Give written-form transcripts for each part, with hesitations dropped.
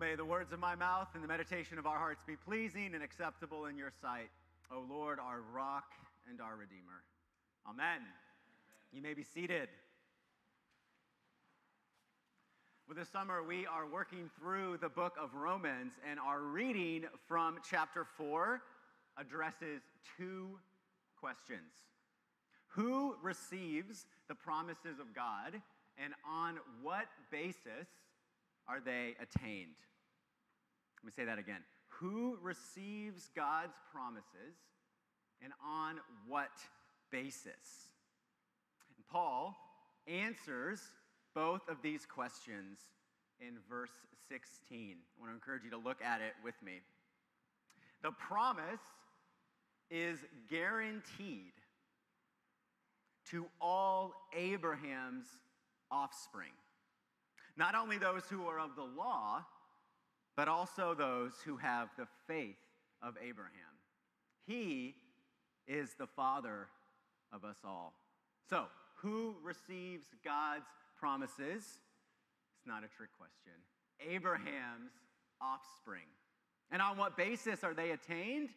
may the words of my mouth and the meditation of our hearts be pleasing and acceptable in your sight, O Lord, our rock and our redeemer. Amen. Amen. You may be seated. Well, this summer we are working through the book of Romans, and our reading from chapter 4 addresses two questions. Who receives the promises of God, and on what basis are they attained? Let me say that again. Who receives God's promises, and on what basis? And Paul answers both of these questions in verse 16. I want to encourage you to look at it with me. The promise is guaranteed to all Abraham's offspring, not only those who are of the law, but also those who have the faith of Abraham. He is the father of us all. So, who receives God's promises? It's not a trick question. Abraham's offspring. And on what basis are they attained?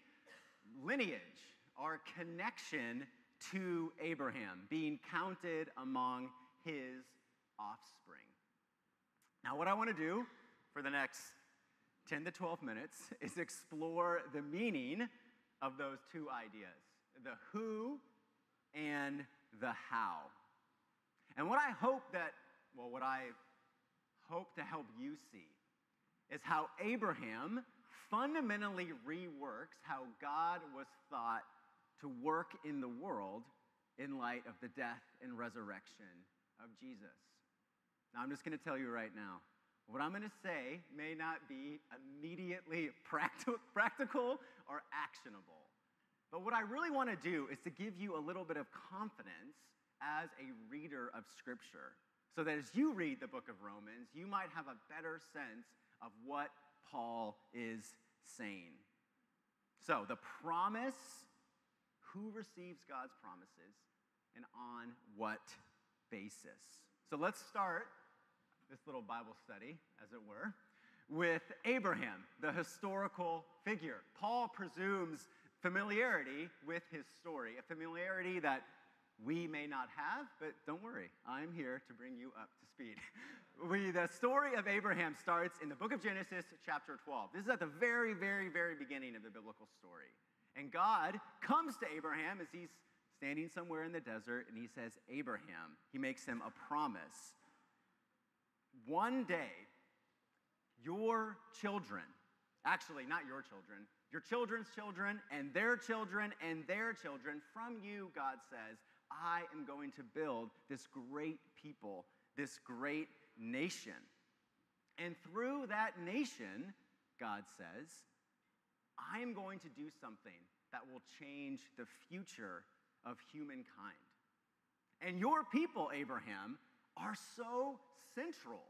Lineage, our connection to Abraham, being counted among his offspring. Now, what I want to do for the next 10 to 12 minutes is explore the meaning of those two ideas, the who and the how. And what I hope to help you see is how Abraham fundamentally reworks how God was thought to work in the world in light of the death and resurrection of Jesus. Now, I'm just going to tell you right now, what I'm going to say may not be immediately practical or actionable. But what I really want to do is to give you a little bit of confidence as a reader of Scripture, so that as you read the book of Romans, you might have a better sense of what Paul is saying. So, the promise, who receives God's promises, and on what basis? So let's start this little Bible study, as it were, with Abraham, the historical figure. Paul presumes familiarity with his story, a familiarity that we may not have, but don't worry, I'm here to bring you up to speed. The story of Abraham starts in the book of Genesis, chapter 12. This is at the very, very, very beginning of the biblical story. And God comes to Abraham as he's standing somewhere in the desert, and he says, Abraham, he makes him a promise. One day, your children, actually not your children, your children's children and their children and their children, from you, God says, I am going to build this great people, this great nation. And through that nation, God says, I am going to do something that will change the future of humankind. And your people, Abraham, are so central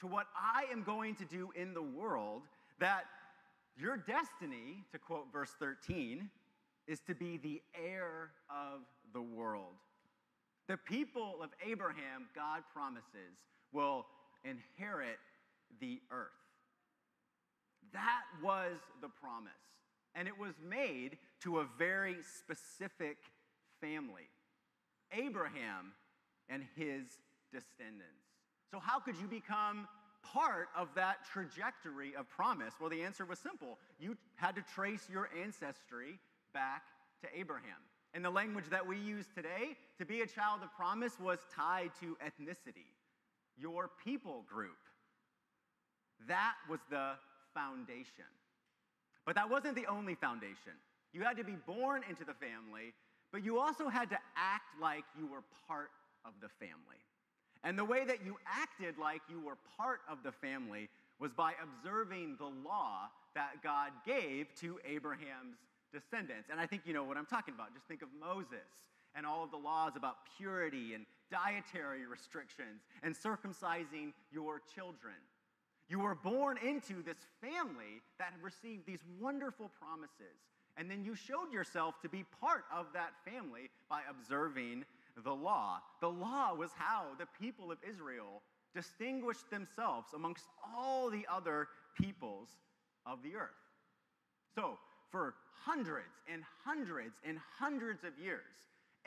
to what I am going to do in the world that your destiny, to quote verse 13, is to be the heir of the world. The people of Abraham, God promises, will inherit the earth. That was the promise, and it was made to a very specific family, Abraham and his descendants. So how could you become part of that trajectory of promise? Well, the answer was simple. You had to trace your ancestry back to Abraham. And the language that we use today, to be a child of promise was tied to ethnicity, your people group. That was the foundation. But that wasn't the only foundation. You had to be born into the family, but you also had to act like you were part of the family. And the way that you acted like you were part of the family was by observing the law that God gave to Abraham's descendants. And I think you know what I'm talking about. Just think of Moses and all of the laws about purity and dietary restrictions and circumcising your children. You were born into this family that had received these wonderful promises. And then you showed yourself to be part of that family by observing the law. The law was how the people of Israel distinguished themselves amongst all the other peoples of the earth. So, for hundreds and hundreds and hundreds of years,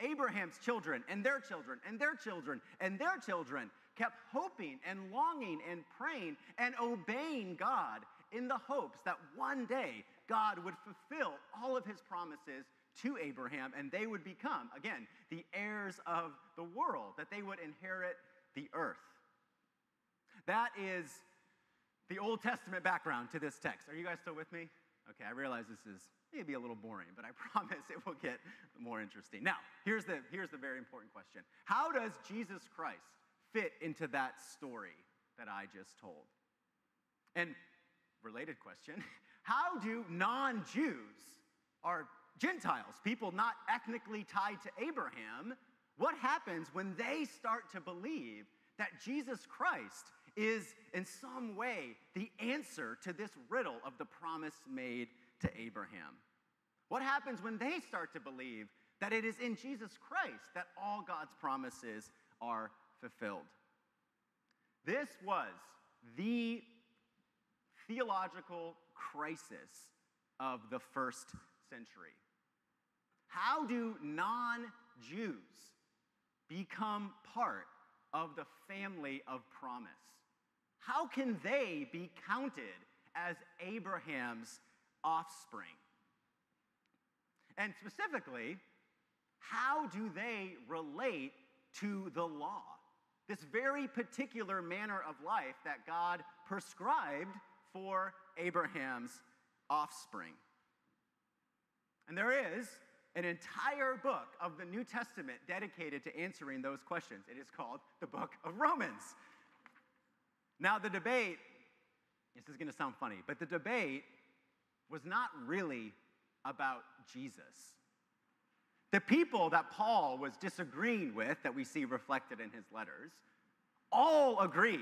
Abraham's children and their children and their children and their children kept hoping and longing and praying and obeying God in the hopes that one day God would fulfill all of his promises to Abraham and they would become, again, the heirs of the world, that they would inherit the earth. That is the Old Testament background to this text. Are you guys still with me? Okay, I realize this is maybe a little boring, but I promise it will get more interesting. Now, here's the very important question. How does Jesus Christ fit into that story that I just told? And related question, how do non-Jews or Gentiles, people not ethnically tied to Abraham, what happens when they start to believe that Jesus Christ is in some way the answer to this riddle of the promise made to Abraham? What happens when they start to believe that it is in Jesus Christ that all God's promises are fulfilled? This was the theological crisis of the first century. How do non-Jews become part of the family of promise? How can they be counted as Abraham's offspring? And specifically, how do they relate to the law? This very particular manner of life that God prescribed for Abraham's offspring. And there is an entire book of the New Testament dedicated to answering those questions. It is called the book of Romans. Now the debate, this is going to sound funny, but the debate was not really about Jesus. The people that Paul was disagreeing with, that we see reflected in his letters, all agreed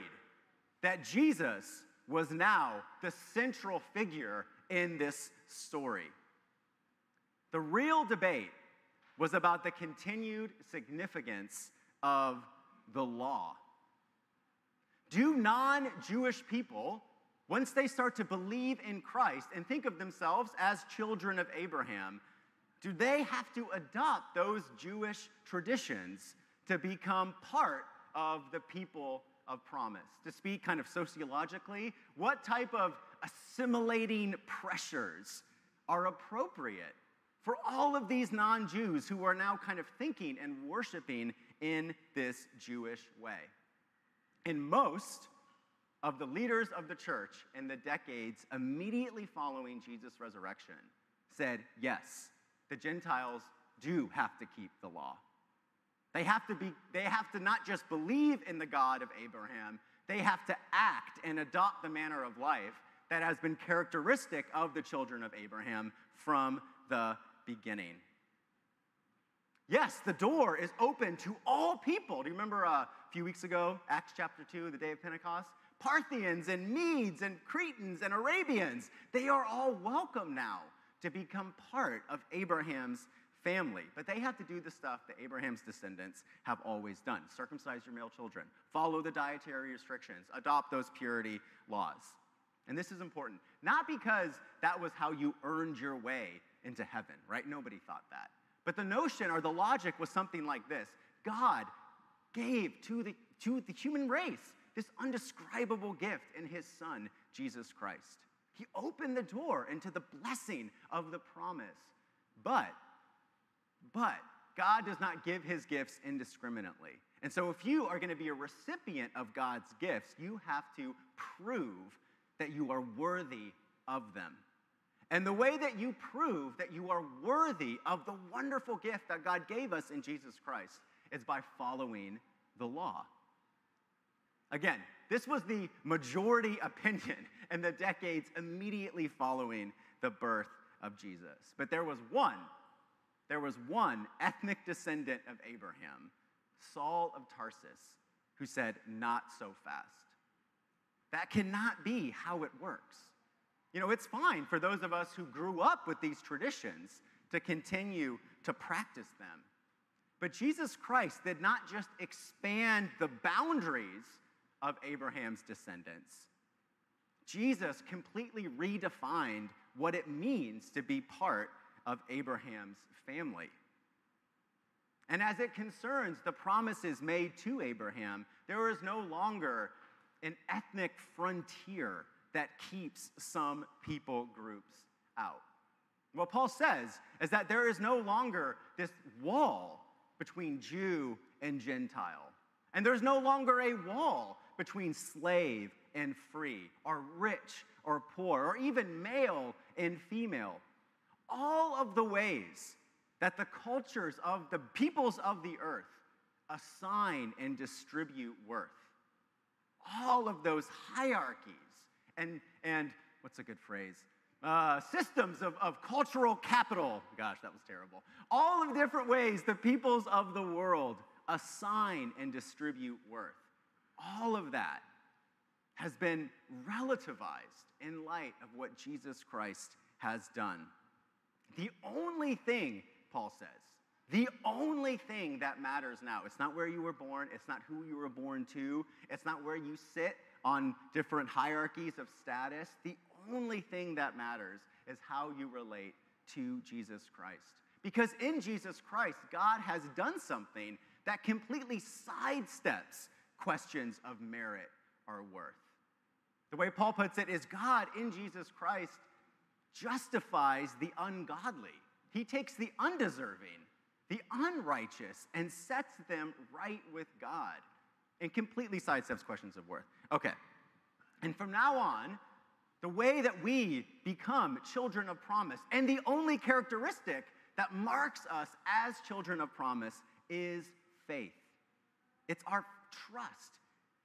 that Jesus was now the central figure in this story. The real debate was about the continued significance of the law. Do non-Jewish people, once they start to believe in Christ and think of themselves as children of Abraham, do they have to adopt those Jewish traditions to become part of the people of promise? To speak kind of sociologically, what type of assimilating pressures are appropriate for all of these non-Jews who are now kind of thinking and worshiping in this Jewish way? And most of the leaders of the church in the decades immediately following Jesus' resurrection said, yes, the Gentiles do have to keep the law. They have to not just believe in the God of Abraham, they have to act and adopt the manner of life that has been characteristic of the children of Abraham from the beginning. Yes, the door is open to all people. Do you remember a few weeks ago, Acts chapter 2, the day of Pentecost? Parthians and Medes and Cretans and Arabians, they are all welcome now to become part of Abraham's family. But they have to do the stuff that Abraham's descendants have always done. Circumcise your male children, follow the dietary restrictions, adopt those purity laws. And this is important, not because that was how you earned your way into heaven, right? Nobody thought that. But the notion or the logic was something like this. God gave to the human race this indescribable gift in his son, Jesus Christ. He opened the door into the blessing of the promise. But God does not give his gifts indiscriminately. And so if you are going to be a recipient of God's gifts, you have to prove that you are worthy of them. And the way that you prove that you are worthy of the wonderful gift that God gave us in Jesus Christ is by following the law. Again, this was the majority opinion in the decades immediately following the birth of Jesus. But there was one ethnic descendant of Abraham, Saul of Tarsus, who said, "Not so fast. That cannot be how it works." You know, it's fine for those of us who grew up with these traditions to continue to practice them. But Jesus Christ did not just expand the boundaries of Abraham's descendants. Jesus completely redefined what it means to be part of Abraham's family. And as it concerns the promises made to Abraham, there is no longer an ethnic frontier that keeps some people groups out. What Paul says is that there is no longer this wall between Jew and Gentile. And there's no longer a wall between slave and free, or rich or poor, or even male and female. All of the ways that the cultures of the peoples of the earth assign and distribute worth. All of those hierarchies and what's a good phrase? Systems of cultural capital. Gosh, that was terrible. All of different ways the peoples of the world assign and distribute worth. All of that has been relativized in light of what Jesus Christ has done. The only thing, Paul says, the only thing that matters now, it's not where you were born, it's not who you were born to, it's not where you sit on different hierarchies of status. The only thing that matters is how you relate to Jesus Christ. Because in Jesus Christ, God has done something that completely sidesteps questions of merit or worth. The way Paul puts it is God in Jesus Christ justifies the ungodly. He takes the undeserving, the unrighteous, and sets them right with God, and completely sidesteps questions of worth. Okay, and from now on, the way that we become children of promise, and the only characteristic that marks us as children of promise, is faith. It's our trust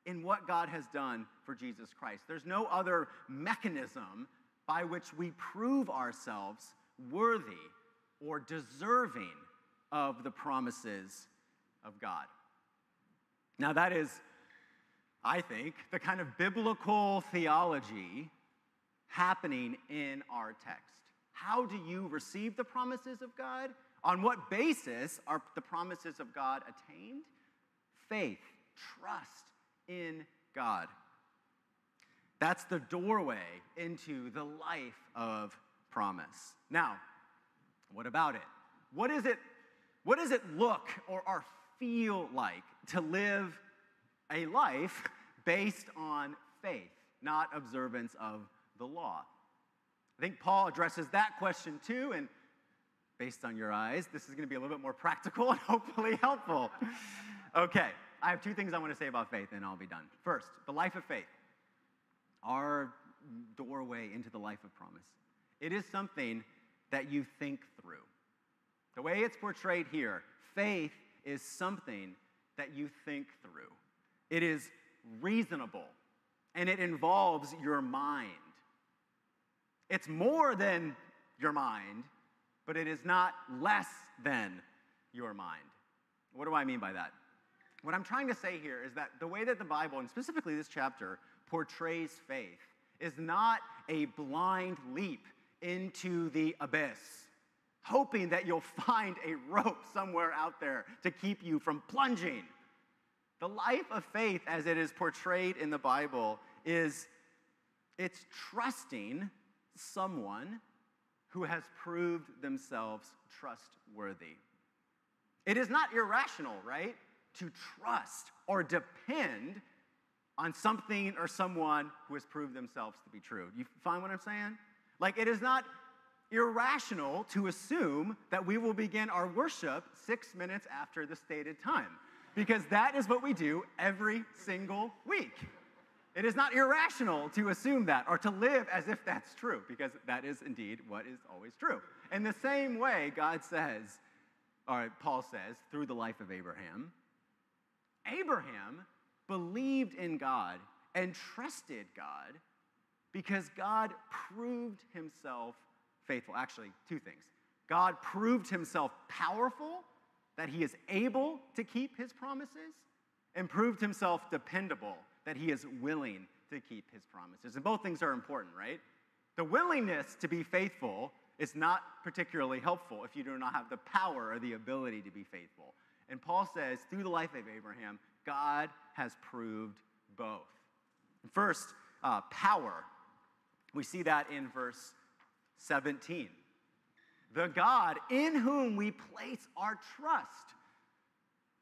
in what God has done for Jesus Christ. There's no other mechanism by which we prove ourselves worthy or deserving of the promises of God. Now that is, I think, the kind of biblical theology happening in our text. How do you receive the promises of God? On what basis are the promises of God attained? Faith, trust in God. That's the doorway into the life of promise. Now, what about it? What does it look or feel like to live a life based on faith, not observance of the law? I think Paul addresses that question too, and based on your eyes, this is going to be a little bit more practical and hopefully helpful. Okay, I have two things I want to say about faith, and I'll be done. First, the life of faith. Our doorway into the life of promise. It is something that you think through. The way it's portrayed here, faith is something that you think through. It is reasonable, and it involves your mind. It's more than your mind, but it is not less than your mind. What do I mean by that? What I'm trying to say here is that the way that the Bible, and specifically this chapter, portrays faith is not a blind leap into the abyss, hoping that you'll find a rope somewhere out there to keep you from plunging. The life of faith, as it is portrayed in the Bible, it's trusting someone who has proved themselves trustworthy. It is not irrational, right, to trust or depend on something or someone who has proved themselves to be true. You find what I'm saying? Like, it is not irrational to assume that we will begin our worship 6 minutes after the stated time, because that is what we do every single week. It is not irrational to assume that or to live as if that's true, because that is indeed what is always true. In the same way, God says, or Paul says, through the life of Abraham, Abraham believed in God and trusted God because God proved himself faithful. Actually, two things. God proved himself powerful, that he is able to keep his promises, and proved himself dependable, that he is willing to keep his promises. And both things are important, right? The willingness to be faithful is not particularly helpful if you do not have the power or the ability to be faithful. And Paul says, through the life of Abraham, God has proved both. First, power. We see that in verse 17. The God in whom we place our trust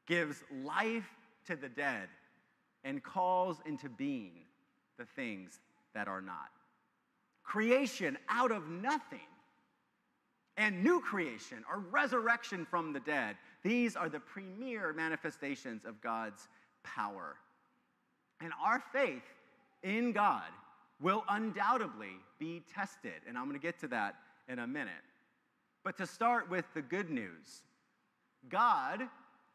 gives life to the dead and calls into being the things that are not. Creation out of nothing and new creation or resurrection from the dead. These are the premier manifestations of God's power. And our faith in God will undoubtedly be tested. And I'm going to get to that in a minute. But to start with the good news, God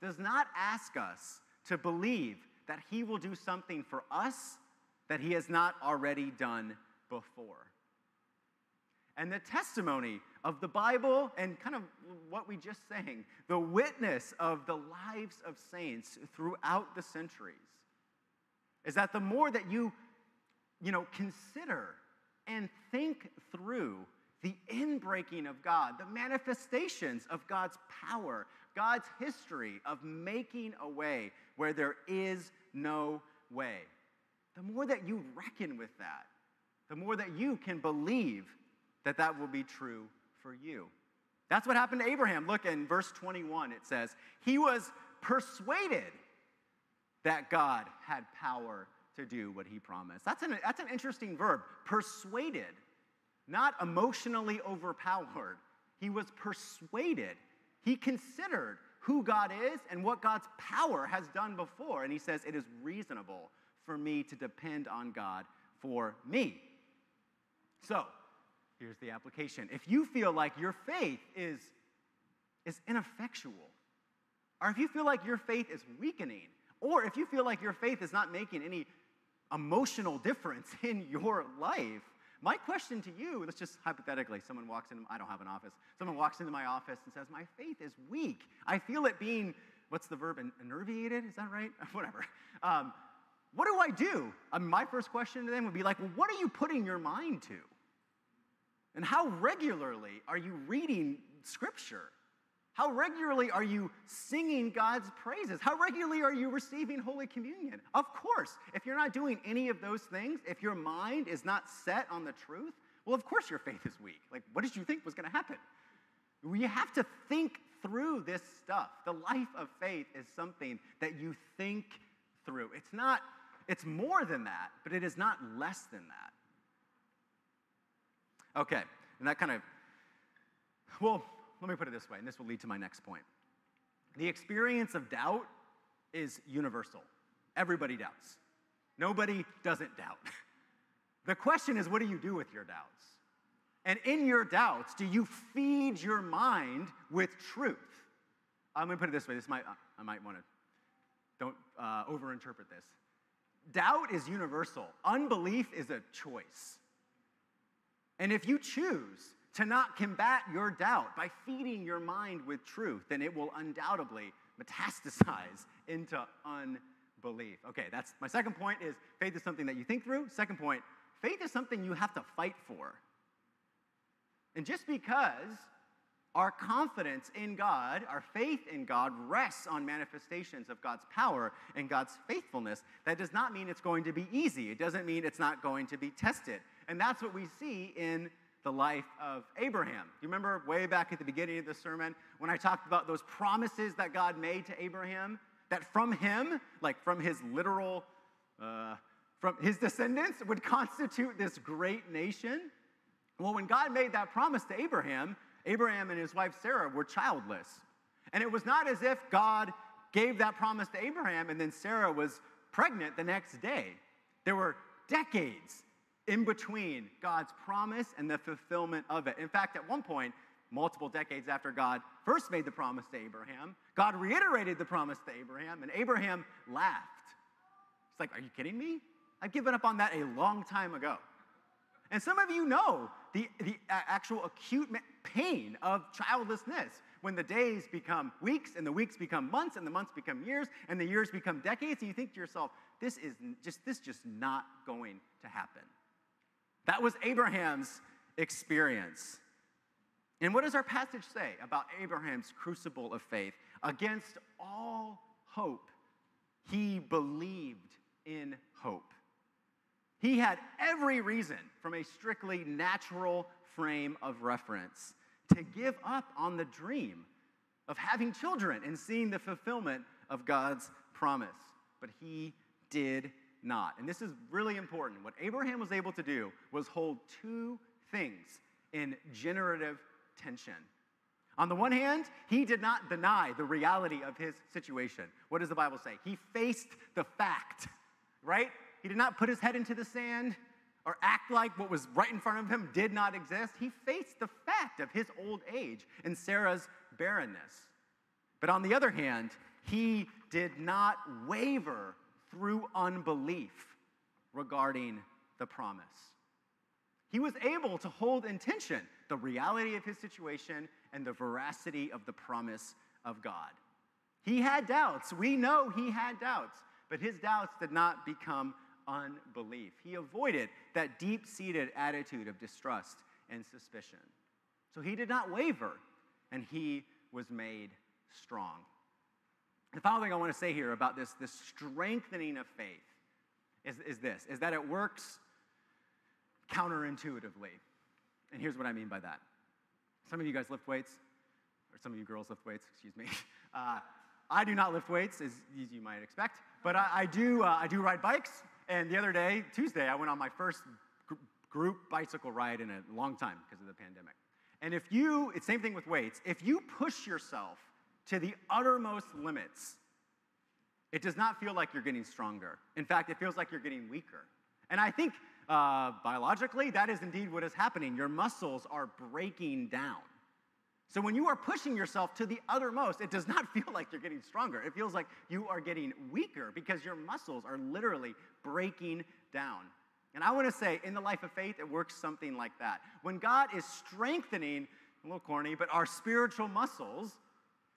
does not ask us to believe that he will do something for us that he has not already done before. And the testimony of the Bible and kind of what we just sang, the witness of the lives of saints throughout the centuries, is that the more that you consider and think through the inbreaking of God, the manifestations of God's power, God's history of making a way where there is no way, the more that you reckon with that, the more that you can believe that that will be true for you. That's what happened to Abraham. Look in verse 21, it says, he was persuaded that God had power to do what he promised. That's an interesting verb, persuaded. Not emotionally overpowered. He was persuaded. He considered who God is and what God's power has done before. And he says, it is reasonable for me to depend on God for me. So, here's the application. If you feel like your faith is ineffectual, or if you feel like your faith is weakening, or if you feel like your faith is not making any emotional difference in your life, my question to you, let's just hypothetically, someone walks into my office and says, my faith is weak. I feel it being, what's the verb, enervated? Is that right? Whatever. What do I do? My first question to them would be like, well, what are you putting your mind to? And how regularly are you reading Scripture? How regularly are you singing God's praises? How regularly are you receiving Holy Communion? Of course, if you're not doing any of those things, if your mind is not set on the truth, well, of course your faith is weak. Like, what did you think was going to happen? We have to think through this stuff. The life of faith is something that you think through. It's more than that, but it is not less than that. Okay, and that kind of, well, let me put it this way, and this will lead to my next point. The experience of doubt is universal. Everybody doubts. Nobody doesn't doubt. The question is, what do you do with your doubts? And in your doubts, do you feed your mind with truth? I'm going to put it this way. Don't overinterpret this. Doubt is universal. Unbelief is a choice. And if you choose to not combat your doubt by feeding your mind with truth, then it will undoubtedly metastasize into unbelief. Okay, that's my second point is faith is something that you think through. Second point, faith is something you have to fight for. And just because our confidence in God, our faith in God, rests on manifestations of God's power and God's faithfulness, that does not mean it's going to be easy. It doesn't mean it's not going to be tested. And that's what we see in the life of Abraham. You remember way back at the beginning of the sermon when I talked about those promises that God made to Abraham, that from him, like from his literal, from his descendants would constitute this great nation? Well, when God made that promise to Abraham, Abraham and his wife Sarah were childless. And it was not as if God gave that promise to Abraham and then Sarah was pregnant the next day. There were decades in between God's promise and the fulfillment of it. In fact, at one point, multiple decades after God first made the promise to Abraham, God reiterated the promise to Abraham, and Abraham laughed. He's like, are you kidding me? I've given up on that a long time ago. And some of you know the actual acute pain of childlessness when the days become weeks, and the weeks become months, and the months become years, and the years become decades, and you think to yourself, this is just not going to happen. That was Abraham's experience. And what does our passage say about Abraham's crucible of faith? Against all hope, he believed in hope. He had every reason from a strictly natural frame of reference to give up on the dream of having children and seeing the fulfillment of God's promise. But he did not. And this is really important. What Abraham was able to do was hold two things in generative tension. On the one hand, he did not deny the reality of his situation. What does the Bible say? He faced the fact, right? He did not put his head into the sand or act like what was right in front of him did not exist. He faced the fact of his old age and Sarah's barrenness. But on the other hand, he did not waver through unbelief regarding the promise. He was able to hold in tension the reality of his situation and the veracity of the promise of God. He had doubts. We know he had doubts, but his doubts did not become unbelief. He avoided that deep-seated attitude of distrust and suspicion. So he did not waver, and he was made strong. The final thing I want to say here about this strengthening of faith is that it works counterintuitively. And here's what I mean by that. Some of you guys lift weights, or some of you girls lift weights, excuse me. I do not lift weights, as you might expect, but I do ride bikes. And the other day, Tuesday, I went on my first group bicycle ride in a long time because of the pandemic. And it's same thing with weights. If you push yourself to the uttermost limits, it does not feel like you're getting stronger. In fact, it feels like you're getting weaker. And I think biologically, that is indeed what is happening. Your muscles are breaking down. So when you are pushing yourself to the uttermost, it does not feel like you're getting stronger. It feels like you are getting weaker because your muscles are literally breaking down. And I want to say, in the life of faith, it works something like that. When God is strengthening, a little corny, but our spiritual muscles,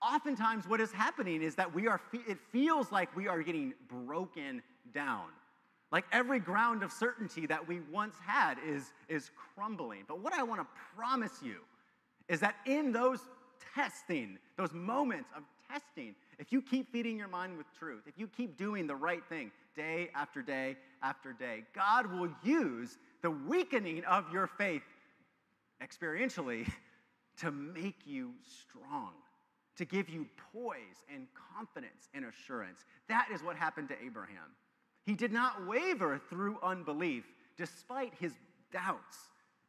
oftentimes what is happening is that it feels like we are getting broken down. Like every ground of certainty that we once had is crumbling. But what I want to promise you is that in those moments of testing, if you keep feeding your mind with truth, if you keep doing the right thing day after day after day, God will use the weakening of your faith experientially to make you strong, to give you poise and confidence and assurance. That is what happened to Abraham. He did not waver through unbelief, despite his doubts,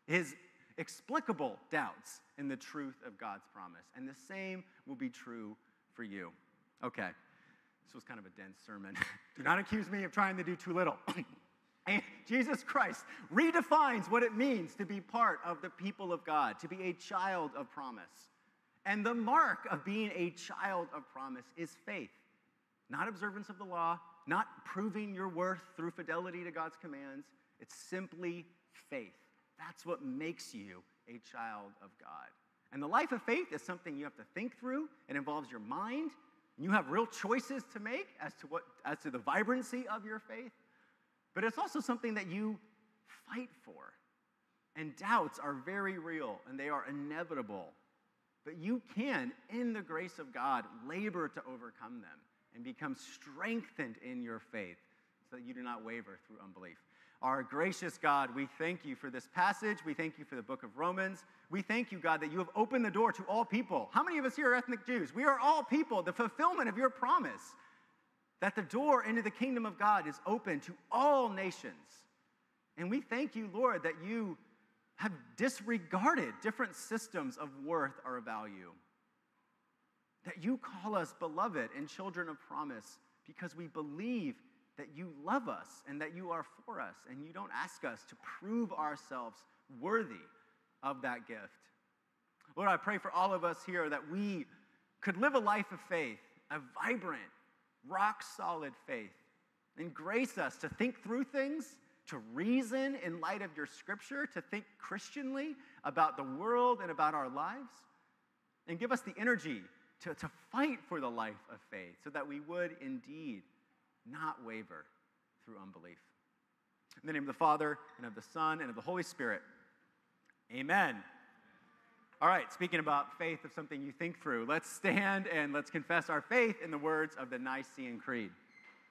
his explicable doubts in the truth of God's promise. And the same will be true for you. Okay, this was kind of a dense sermon. Do not accuse me of trying to do too little. And Jesus Christ redefines what it means to be part of the people of God, to be a child of promise. And the mark of being a child of promise is faith, not observance of the law, not proving your worth through fidelity to God's commands. It's simply faith. That's what makes you a child of God. And the life of faith is something you have to think through. It involves your mind. You have real choices to make as to the vibrancy of your faith. But it's also something that you fight for. And doubts are very real, and they are inevitable. But you can, in the grace of God, labor to overcome them and become strengthened in your faith so that you do not waver through unbelief. Our gracious God, we thank you for this passage. We thank you for the book of Romans. We thank you, God, that you have opened the door to all people. How many of us here are ethnic Jews? We are all people, the fulfillment of your promise, that the door into the kingdom of God is open to all nations. And we thank you, Lord, that you have disregarded different systems of worth or value, that you call us beloved and children of promise because we believe that you love us and that you are for us, and you don't ask us to prove ourselves worthy of that gift. Lord, I pray for all of us here that we could live a life of faith, a vibrant, rock-solid faith, and grace us to think through things, to reason in light of your scripture, to think Christianly about the world and about our lives, and give us the energy to fight for the life of faith so that we would indeed not waver through unbelief. In the name of the Father, and of the Son, and of the Holy Spirit, amen. All right, speaking about faith of something you think through, let's stand and let's confess our faith in the words of the Nicene Creed.